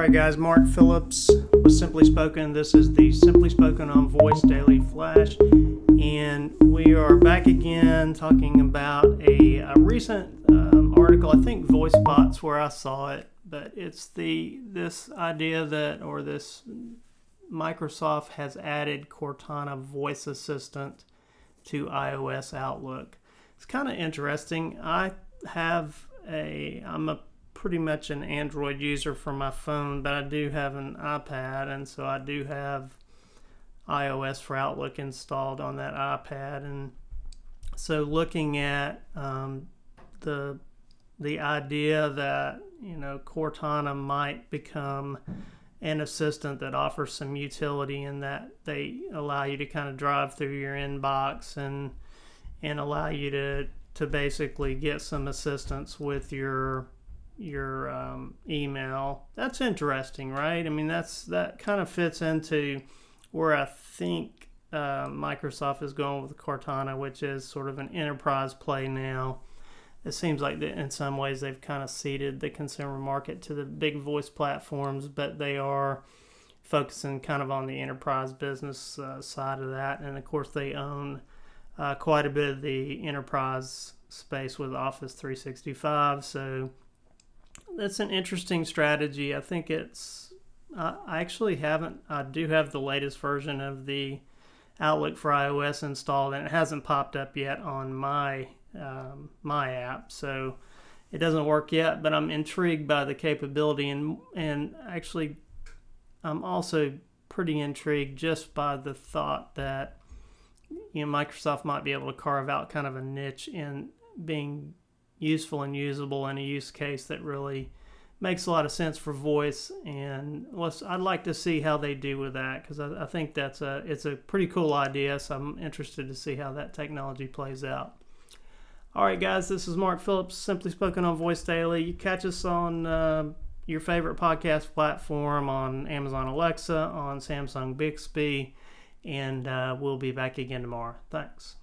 Alright guys, Mark Phillips with Simply Spoken. This is the Simply Spoken on Voice Daily Flash, and we are back again talking about a recent article. I think VoiceBot's where I saw it, but it's this idea that, or this, Microsoft has added Cortana voice assistant to iOS Outlook. It's kind of interesting. I'm pretty much an Android user for my phone, but I do have an iPad, and so I do have iOS for Outlook installed on that iPad. And so looking at the idea that, you know, Cortana might become an assistant that offers some utility in that they allow you to kind of drive through your inbox and allow you to basically get some assistance with your email. That's interesting, right? I mean, that kind of fits into where I think Microsoft is going with Cortana, which is sort of an enterprise play now. It seems like that in some ways they've kind of ceded the consumer market to the big voice platforms, but they are focusing kind of on the enterprise business side of that. And of course they own quite a bit of the enterprise space with Office 365. So that's an interesting strategy. I think I do have the latest version of the Outlook for iOS installed, and it hasn't popped up yet on my app, so it doesn't work yet, but I'm intrigued by the capability, and actually I'm also pretty intrigued just by the thought that, you know, Microsoft might be able to carve out kind of a niche in being useful and usable in a use case that really makes a lot of sense for voice. And I'd like to see how they do with that, because I think it's a pretty cool idea, so I'm interested to see how that technology plays out. All right guys, this is Mark Phillips, Simply Spoken on Voice Daily. You catch us on your favorite podcast platform, on Amazon Alexa, on Samsung Bixby, and we'll be back again tomorrow. Thanks.